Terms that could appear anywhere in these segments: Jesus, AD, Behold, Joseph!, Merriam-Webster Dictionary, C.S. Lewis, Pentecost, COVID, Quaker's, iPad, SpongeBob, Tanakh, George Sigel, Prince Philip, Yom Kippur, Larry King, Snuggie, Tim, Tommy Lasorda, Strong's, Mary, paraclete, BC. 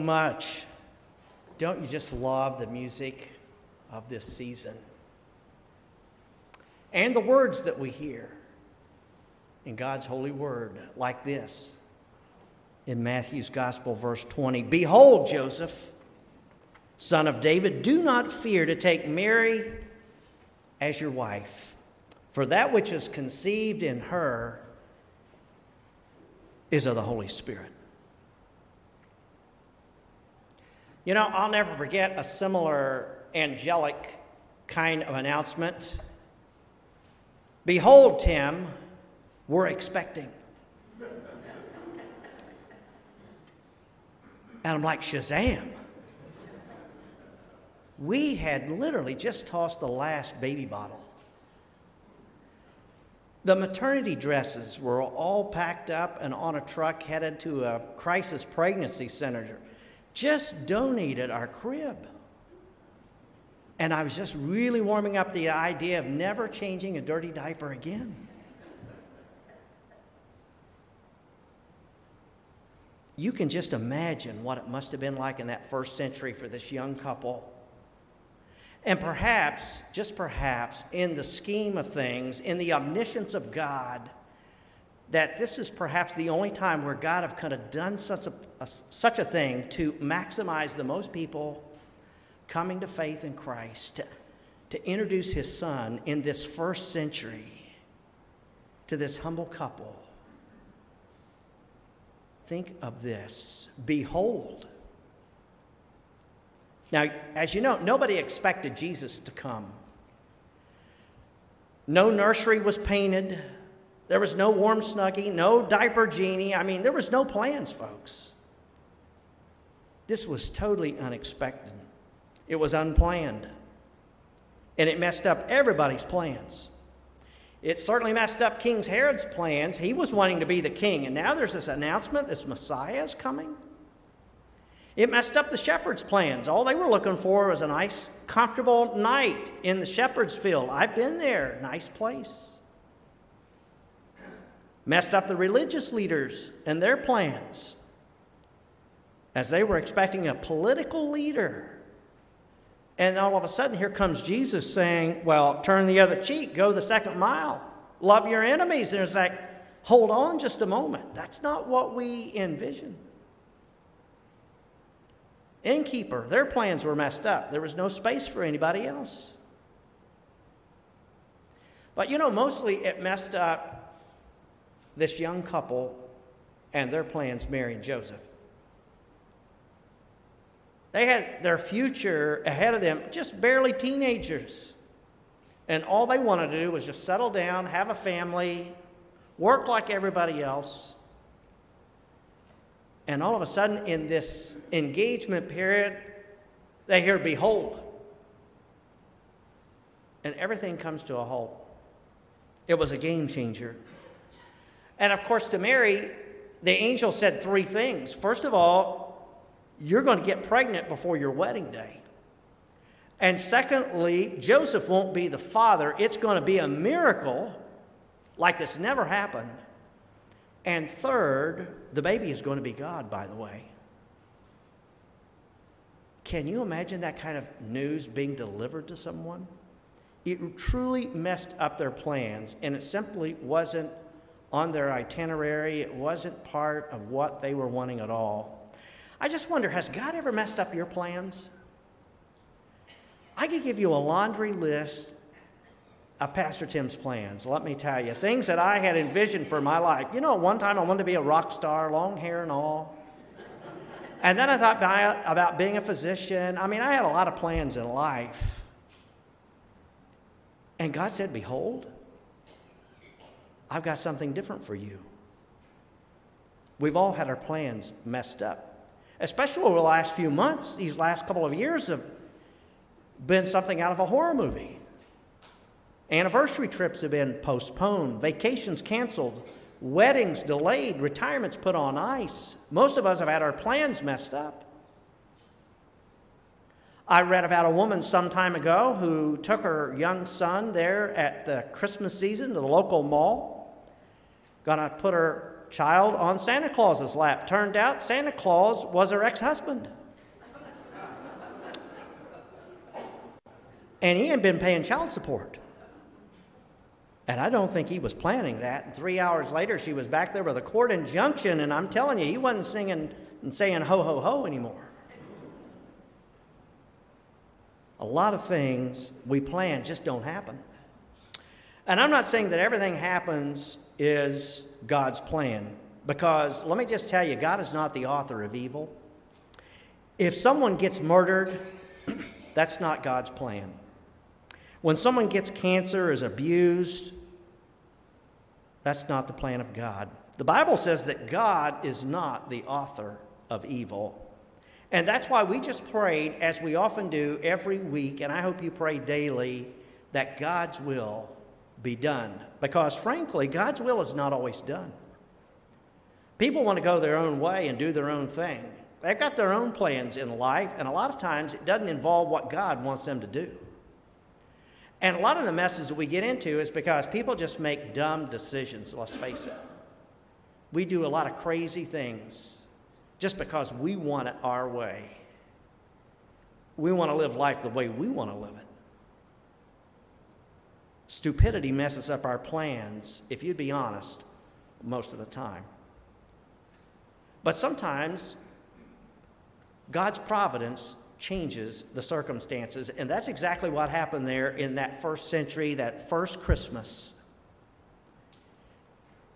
much. Don't you just love the music of this season? And the words that we hear in God's holy word, like this in Matthew's Gospel, verse 20. Behold, Joseph, son of David, do not fear to take Mary as your wife, for that which is conceived in her is of the Holy Spirit. You know, I'll never forget a similar angelic kind of announcement. Behold, Tim, we're expecting. And I'm like, Shazam. We had literally just tossed the last baby bottle. The maternity dresses were all packed up and on a truck headed to a crisis pregnancy center. Just donated our crib. And I was just really warming up the idea of never changing a dirty diaper again. You can just imagine what it must have been like in that first century for this young couple. And perhaps, just perhaps, in the scheme of things, in the omniscience of God, that this is perhaps the only time where God have kind of done such a thing to maximize the most people coming to faith in Christ, to introduce his son in this first century to this humble couple. Think of this. Behold. Now, as you know, nobody expected Jesus to come. No nursery was painted. There was no warm snuggie, no diaper genie. I mean, there was no plans, folks. This was totally unexpected. It was unplanned. And it messed up everybody's plans. It certainly messed up King Herod's plans. He was wanting to be the king, and now there's this announcement, this Messiah is coming. It messed up the shepherds' plans. All they were looking for was a nice, comfortable night in the shepherd's field. I've been there. Nice place. Messed up the religious leaders and their plans, as they were expecting a political leader. And all of a sudden, here comes Jesus saying, well, turn the other cheek, go the second mile, love your enemies. And it's like, hold on just a moment. That's not what we envisioned. Innkeeper, their plans were messed up. There was no space for anybody else. But you know, mostly it messed up this young couple and their plans, Mary and Joseph. They had their future ahead of them, just barely teenagers. And all they wanted to do was just settle down, have a family, work like everybody else. And all of a sudden, in this engagement period, they hear, behold. And everything comes to a halt. It was a game changer. And of course, to Mary, the angel said three things. First of all, you're going to get pregnant before your wedding day. And secondly, Joseph won't be the father. It's going to be a miracle like this never happened. And third, the baby is going to be God, by the way. Can you imagine that kind of news being delivered to someone? It truly messed up their plans, and it simply wasn't on their itinerary. It wasn't part of what they were wanting at all. I just wonder, has God ever messed up your plans? I could give you a laundry list of Pastor Tim's plans, let me tell you. Things that I had envisioned for my life. You know, one time I wanted to be a rock star, long hair and all. And then I thought about being a physician. I mean, I had a lot of plans in life. And God said, behold, I've got something different for you. We've all had our plans messed up. Especially over the last few months, these last couple of years have been something out of a horror movie. Anniversary trips have been postponed, vacations canceled, weddings delayed, retirements put on ice. Most of us have had our plans messed up. I read about a woman some time ago who took her young son there at the Christmas season to the local mall, gonna put her child on Santa Claus's lap. Turned out Santa Claus was her ex-husband. And he had been paying child support. And I don't think he was planning that. And 3 hours later, she was back there with a court injunction, and I'm telling you, he wasn't singing and saying ho, ho, ho anymore. A lot of things we plan just don't happen. And I'm not saying that everything happens is God's plan, because let me just tell you, God is not the author of evil. If someone gets murdered, that's not God's plan. When someone gets cancer, is abused, that's not the plan of God. The Bible says that God is not the author of evil. And that's why we just prayed, as we often do every week, and I hope you pray daily, that God's will be done. Because frankly, God's will is not always done. People want to go their own way and do their own thing. They've got their own plans in life, and a lot of times it doesn't involve what God wants them to do. And a lot of the messes that we get into is because people just make dumb decisions, let's face it. We do a lot of crazy things just because we want it our way. We want to live life the way we want to live it. Stupidity messes up our plans, if you'd be honest, most of the time. But sometimes God's providence changes the circumstances, and that's exactly what happened there in that first century, that first Christmas.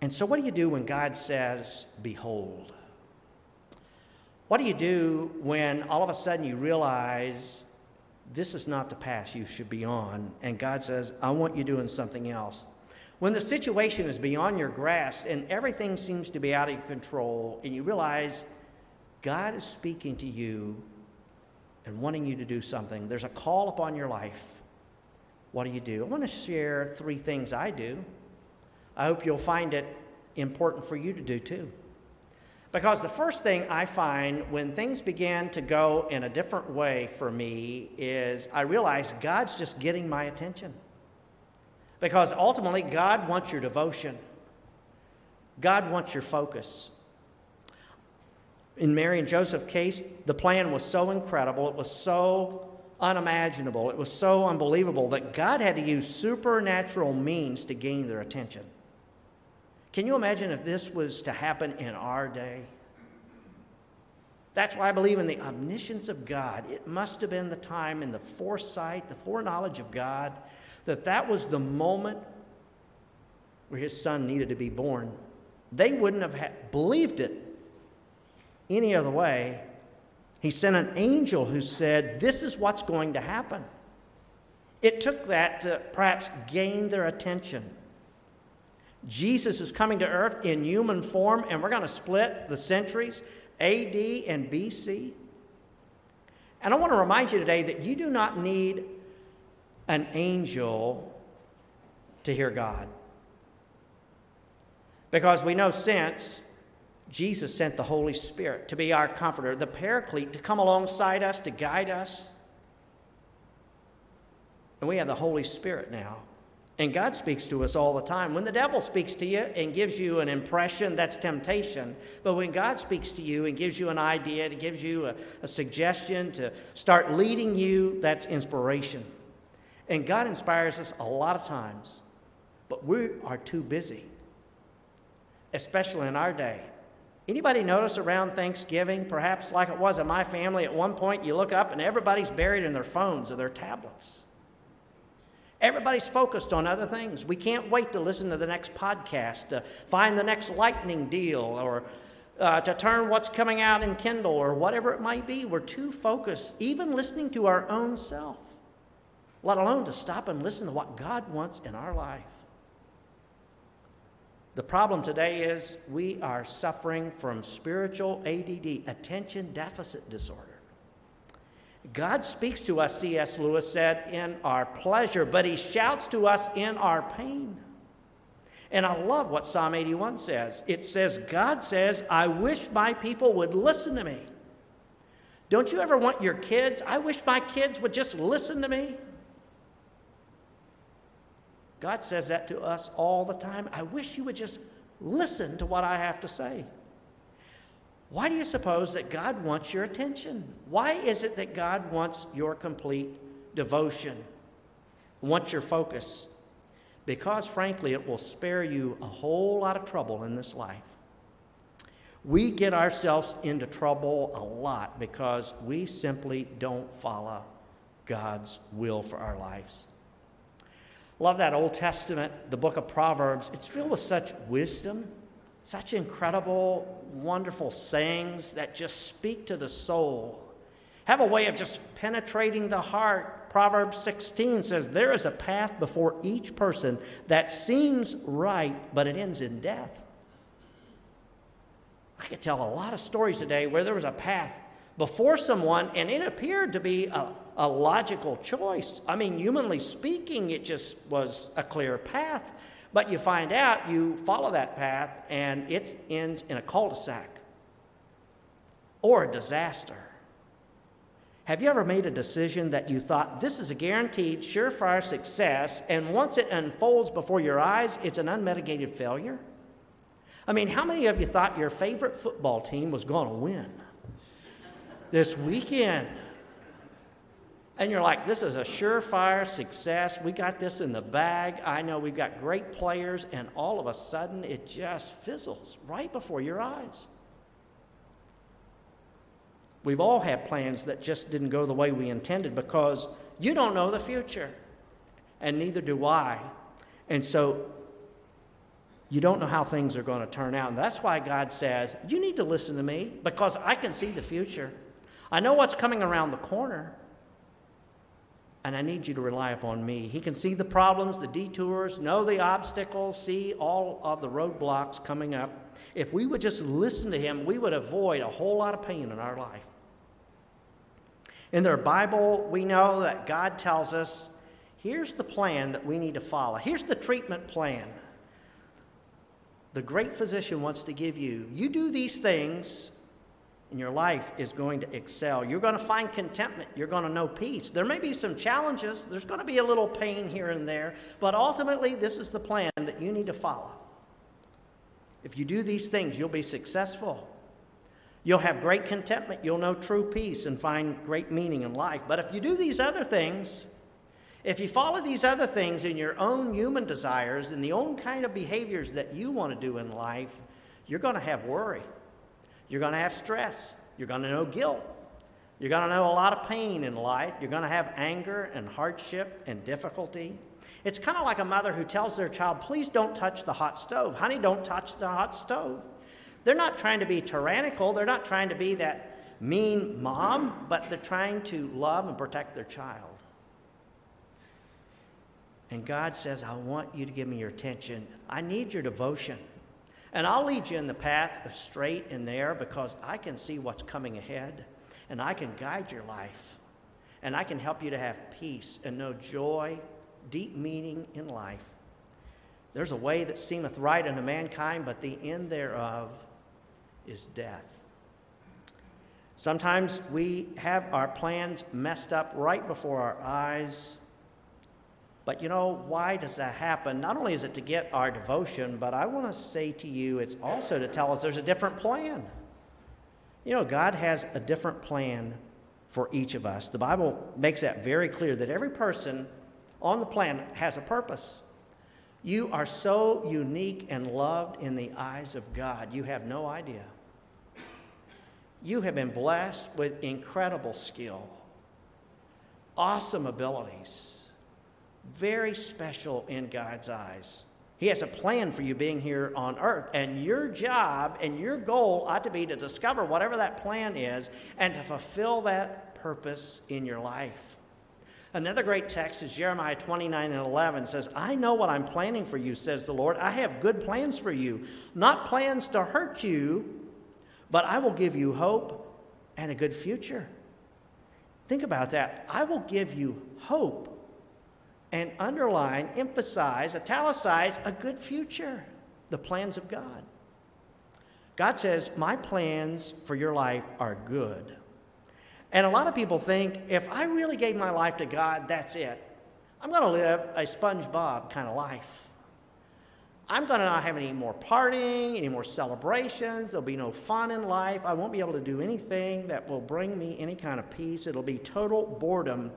And so what do you do when God says, behold? What do you do when all of a sudden you realize this is not the path you should be on, and God says, I want you doing something else? When the situation is beyond your grasp and everything seems to be out of your control, and you realize God is speaking to you and wanting you to do something. There's a call upon your life. What do you do? I want to share three things I do. I hope you'll find it important for you to do too. Because the first thing I find when things began to go in a different way for me is I realize God's just getting my attention. Because ultimately, God wants your devotion. God wants your focus. In Mary and Joseph's case, the plan was so incredible, it was so unimaginable, it was so unbelievable that God had to use supernatural means to gain their attention. Can you imagine if this was to happen in our day? That's why I believe in the omniscience of God. It must have been the time and the foresight, the foreknowledge of God, that was the moment where his son needed to be born. They wouldn't have believed it any other way. He sent an angel who said, this is what's going to happen. It took that to perhaps gain their attention. Jesus is coming to earth in human form, and we're going to split the centuries, AD and BC. And I want to remind you today that you do not need an angel to hear God. Because we know since Jesus sent the Holy Spirit to be our comforter, the paraclete, to come alongside us, to guide us. And we have the Holy Spirit now. And God speaks to us all the time. When the devil speaks to you and gives you an impression, that's temptation. But when God speaks to you and gives you an idea, it gives you a suggestion to start leading you, that's inspiration. And God inspires us a lot of times. But we are too busy, especially in our day. Anybody notice around Thanksgiving, perhaps like it was in my family, at one point you look up and everybody's buried in their phones or their tablets. Everybody's focused on other things. We can't wait to listen to the next podcast, to find the next lightning deal, or to turn what's coming out in Kindle, or whatever it might be. We're too focused, even listening to our own self, let alone to stop and listen to what God wants in our life. The problem today is we are suffering from spiritual ADD, attention deficit disorder. God speaks to us, C.S. Lewis said, in our pleasure, but he shouts to us in our pain. And I love what Psalm 81 says. It says, God says, I wish my people would listen to me. Don't you ever want your kids? I wish my kids would just listen to me. God says that to us all the time. I wish you would just Listen to what I have to say. Why do you suppose that God wants your attention? Why is it that God wants your complete devotion, wants your focus? Because, frankly, it will spare you a whole lot of trouble in this life. We get ourselves into trouble a lot because we simply don't follow God's will for our lives. Love that Old Testament, the book of Proverbs. It's filled with such wisdom, such incredible, wonderful sayings that just speak to the soul, have a way of just penetrating the heart. Proverbs 16 says, there is a path before each person that seems right, but it ends in death. I could tell a lot of stories today where there was a path before someone, and it appeared to be a logical choice. I mean, humanly speaking, it just was a clear path. But you find out, you follow that path, and it ends in a cul-de-sac or a disaster. Have you ever made a decision that you thought, this is a guaranteed, surefire success, and once it unfolds before your eyes, it's an unmitigated failure? I mean, how many of you thought your favorite football team was going to win this weekend? And you're like, this is a surefire success. We got this in the bag. I know we've got great players. And all of a sudden, it just fizzles right before your eyes. We've all had plans that just didn't go the way we intended because you don't know the future. And neither do I. And so you don't know how things are going to turn out. And that's why God says, you need to listen to me because I can see the future. I know what's coming around the corner, and I need you to rely upon me. He can see the problems, the detours, know the obstacles, see all of the roadblocks coming up. If we would just listen to him, we would avoid a whole lot of pain in our life. In their Bible, we know that God tells us, here's the plan that we need to follow. Here's the treatment plan the great physician wants to give you. You do these things, and your life is going to excel. You're going to find contentment. You're going to know peace. There may be some challenges. There's going to be a little pain here and there. But ultimately, this is the plan that you need to follow. If you do these things, you'll be successful. You'll have great contentment. You'll know true peace and find great meaning in life. But if you do these other things, if you follow these other things in your own human desires and the own kind of behaviors that you want to do in life, you're going to have worry. You're going to have stress. You're going to know guilt. You're going to know a lot of pain in life. You're going to have anger and hardship and difficulty. It's kind of like a mother who tells their child, please don't touch the hot stove. Honey, don't touch the hot stove. They're not trying to be tyrannical. They're not trying to be that mean mom, but they're trying to love and protect their child. And God says, I want you to give me your attention. I need your devotion. And I'll lead you in the path of straight and narrow because I can see what's coming ahead. And I can guide your life. And I can help you to have peace and know joy, deep meaning in life. There's a way that seemeth right unto mankind, but the end thereof is death. Sometimes we have our plans messed up right before our eyes. But you know, why does that happen? Not only is it to get our devotion, but I want to say to you, it's also to tell us there's a different plan. You know, God has a different plan for each of us. The Bible makes that very clear that every person on the planet has a purpose. You are so unique and loved in the eyes of God. You have no idea. You have been blessed with incredible skill, awesome abilities. Very special in God's eyes. He has a plan for you being here on earth, and your job and your goal ought to be to discover whatever that plan is and to fulfill that purpose in your life. Another great text is Jeremiah 29:11 says, I know what I'm planning for you, says the Lord. I have good plans for you, not plans to hurt you, but I will give you hope and a good future. Think about that. I will give you hope. And underline, emphasize, italicize a good future, the plans of God. God says, my plans for your life are good. And a lot of people think, if I really gave my life to God, that's it. I'm going to live a SpongeBob kind of life. I'm going to not have any more partying, any more celebrations. There'll be no fun in life. I won't be able to do anything that will bring me any kind of peace. It'll be total boredom.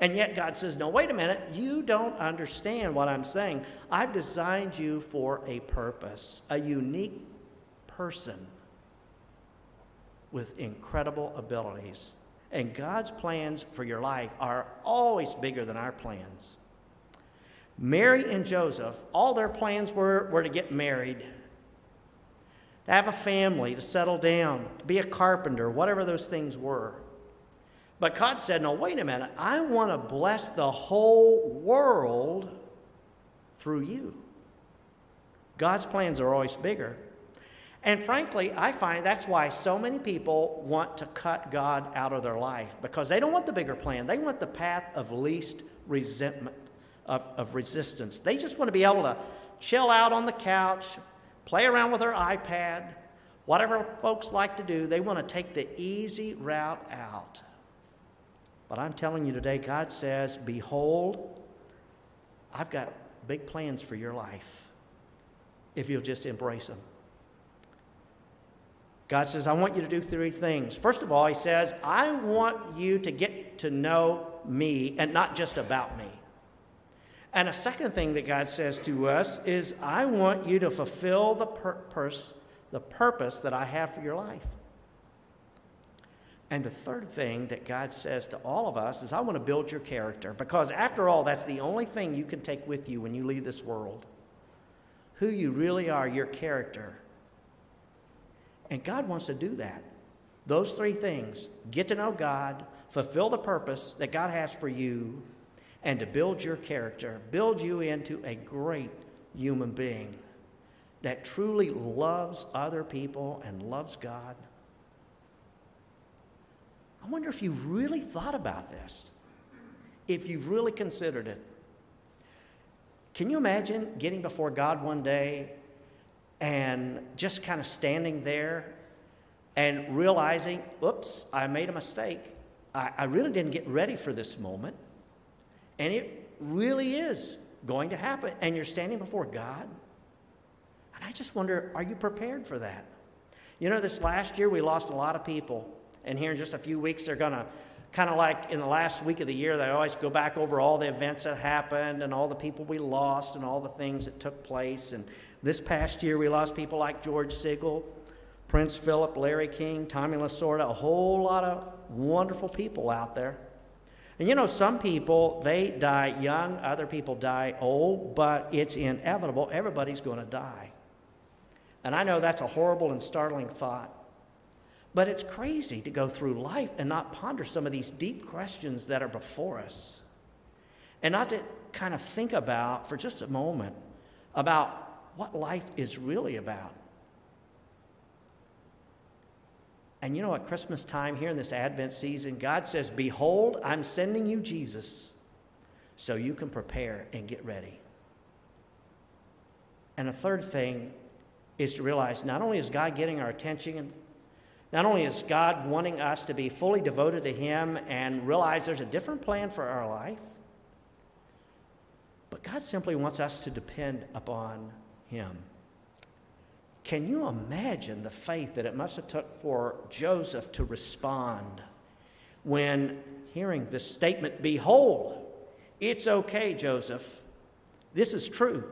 And yet God says, no, wait a minute. You don't understand what I'm saying. I've designed you for a purpose, a unique person with incredible abilities. And God's plans for your life are always bigger than our plans. Mary and Joseph, all their plans were to get married, to have a family, to settle down, to be a carpenter, whatever those things were. But God said, no, wait a minute. I want to bless the whole world through you. God's plans are always bigger. And frankly, I find that's why so many people want to cut God out of their life, because they don't want the bigger plan. They want the path of least resentment. Of resistance. They just want to be able to chill out on the couch, play around with their iPad, whatever folks like to do. They want to take the easy route out. But I'm telling you today, God says, behold, I've got big plans for your life if you'll just embrace them. God says, I want you to do three things. First of all, he says, I want you to get to know me and not just about me. And a second thing that God says to us is, I want you to fulfill the purpose that I have for your life. And the third thing that God says to all of us is, I want to build your character. Because after all, that's the only thing you can take with you when you leave this world. Who you really are, your character. And God wants to do that. Those three things: get to know God, fulfill the purpose that God has for you, and to build your character, build you into a great human being that truly loves other people and loves God. I wonder if you've really thought about this, if you've really considered it. Can you imagine getting before God one day and just kind of standing there and realizing, oops, I made a mistake. I really didn't get ready for this moment. And it really is going to happen. And you're standing before God. And I just wonder, are you prepared for that? You know, this last year we lost a lot of people. And here in just a few weeks, they're going to, kind of like in the last week of the year, they always go back over all the events that happened and all the people we lost and all the things that took place. And this past year we lost people like George Sigel, Prince Philip, Larry King, Tommy Lasorda, a whole lot of wonderful people out there. And you know, some people, they die young, other people die old, but it's inevitable. Everybody's going to die. And I know that's a horrible and startling thought. But it's crazy to go through life and not ponder some of these deep questions that are before us. And not to kind of think about, for just a moment, about what life is really about. And you know, at Christmas time here in this Advent season, God says, behold, I'm sending you Jesus so you can prepare and get ready. And a third thing is to realize not only is God getting our attention, not only is God wanting us to be fully devoted to Him and realize there's a different plan for our life, but God simply wants us to depend upon Him. Can you imagine the faith that it must have took for Joseph to respond when hearing this statement, behold, it's okay, Joseph, this is true.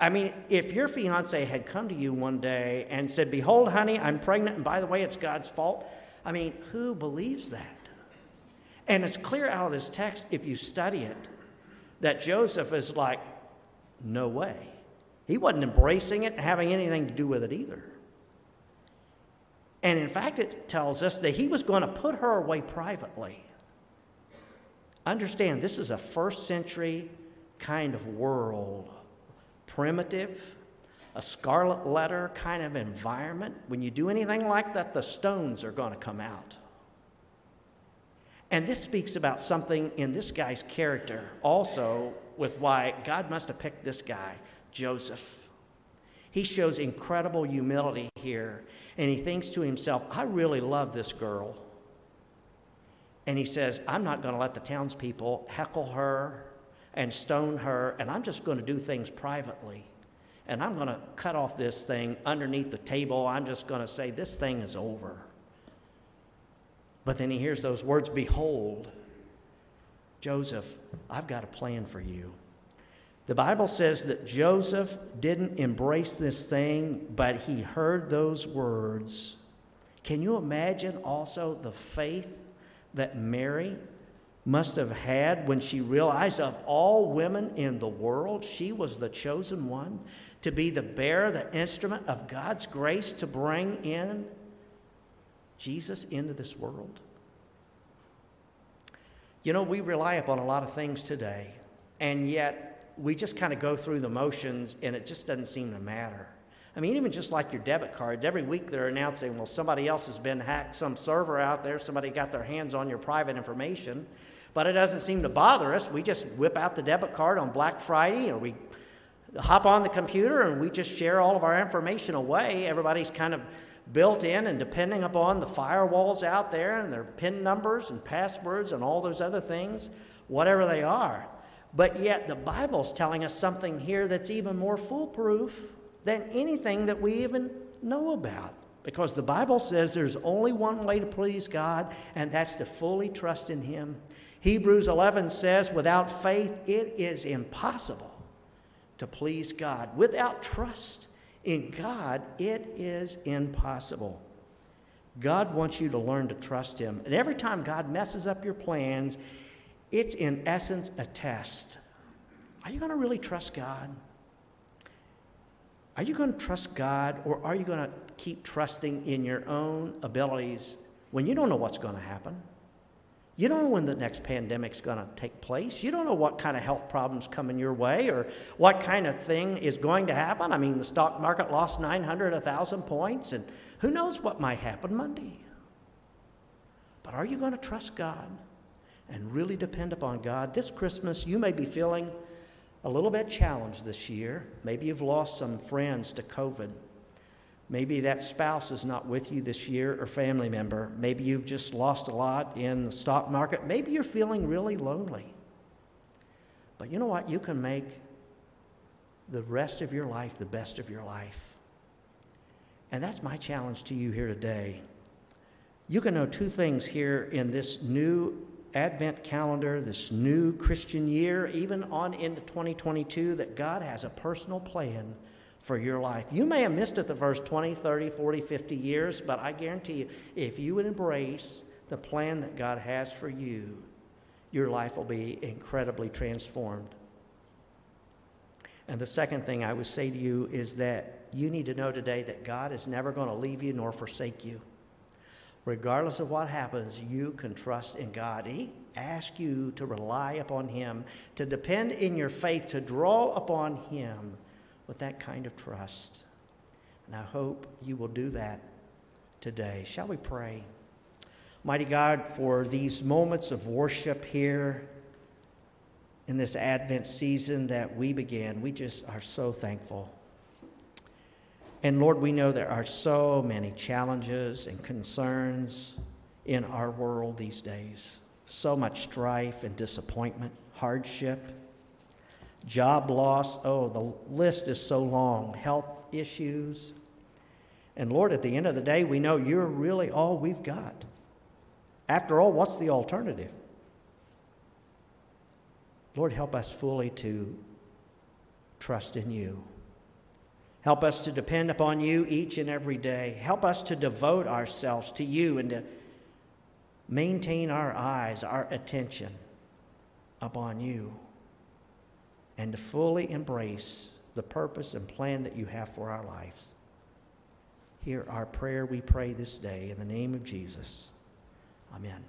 I mean, if your fiance had come to you one day and said, behold, honey, I'm pregnant, and by the way, it's God's fault. I mean, who believes that? And it's clear out of this text, if you study it, that Joseph is like, no way. He wasn't embracing it and having anything to do with it either. And in fact, it tells us that he was going to put her away privately. Understand, this is a first century kind of world. Primitive, a scarlet letter kind of environment. When you do anything like that, the stones are going to come out. And this speaks about something in this guy's character also, with why God must have picked this guy, Joseph. He shows incredible humility here, and he thinks to himself, I really love this girl. And he says, I'm not going to let the townspeople heckle her and stone her, and I'm just going to do things privately and I'm going to cut off this thing underneath the table. I'm just going to say, this thing is over. But then he hears those words, behold, Joseph, I've got a plan for you. The Bible says that Joseph didn't embrace this thing, but he heard those words. Can you imagine also the faith that Mary must have had when she realized of all women in the world, she was the chosen one to be the bearer, the instrument of God's grace to bring in Jesus into this world? You know, we rely upon a lot of things today, and yet we just kind of go through the motions, and it just doesn't seem to matter. I mean, even just like your debit cards, every week they're announcing, well, somebody else has been hacked, some server out there, somebody got their hands on your private information, but it doesn't seem to bother us. We just whip out the debit card on Black Friday, or we hop on the computer and we just share all of our information away. Everybody's kind of built in and depending upon the firewalls out there and their PIN numbers and passwords and all those other things, whatever they are. But yet the Bible's telling us something here that's even more foolproof than anything that we even know about. Because the Bible says there's only one way to please God, and that's to fully trust in Him. Hebrews 11 says, without faith, it is impossible to please God. Without trust in God, it is impossible. God wants you to learn to trust Him. And every time God messes up your plans, it's in essence a test. Are you going to really trust God? Are you going to trust God, or are you going to keep trusting in your own abilities when you don't know what's going to happen? You don't know when the next pandemic's going to take place. You don't know what kind of health problems coming your way or what kind of thing is going to happen. I mean, the stock market lost 900, 1,000 points, and who knows what might happen Monday. But are you going to trust God and really depend upon God? This Christmas, you may be feeling a little bit challenged this year. Maybe you've lost some friends to COVID. Maybe that spouse is not with you this year or family member. Maybe you've just lost a lot in the stock market. Maybe you're feeling really lonely. But you know what? You can make the rest of your life the best of your life. And that's my challenge to you here today. You can know two things here in this new Advent calendar, this new Christian year, even on into 2022, that God has a personal plan for your life. You may have missed it the first 20, 30, 40, 50 years, but I guarantee you, if you would embrace the plan that God has for you, your life will be incredibly transformed. And the second thing I would say to you is that you need to know today that God is never going to leave you nor forsake you. Regardless of what happens, you can trust in God. He asks you to rely upon Him, to depend in your faith, to draw upon Him with that kind of trust. And I hope you will do that today. Shall we pray? Mighty God, for these moments of worship here in this Advent season that we began, we just are so thankful. And Lord, we know there are so many challenges and concerns in our world these days. So much strife and disappointment, hardship, job loss. Oh, the list is so long. Health issues. And Lord, at the end of the day, we know You're really all we've got. After all, what's the alternative? Lord, help us fully to trust in You. Help us to depend upon You each and every day. Help us to devote ourselves to You and to maintain our eyes, our attention upon You, and to fully embrace the purpose and plan that You have for our lives. Hear our prayer, we pray this day in the name of Jesus. Amen.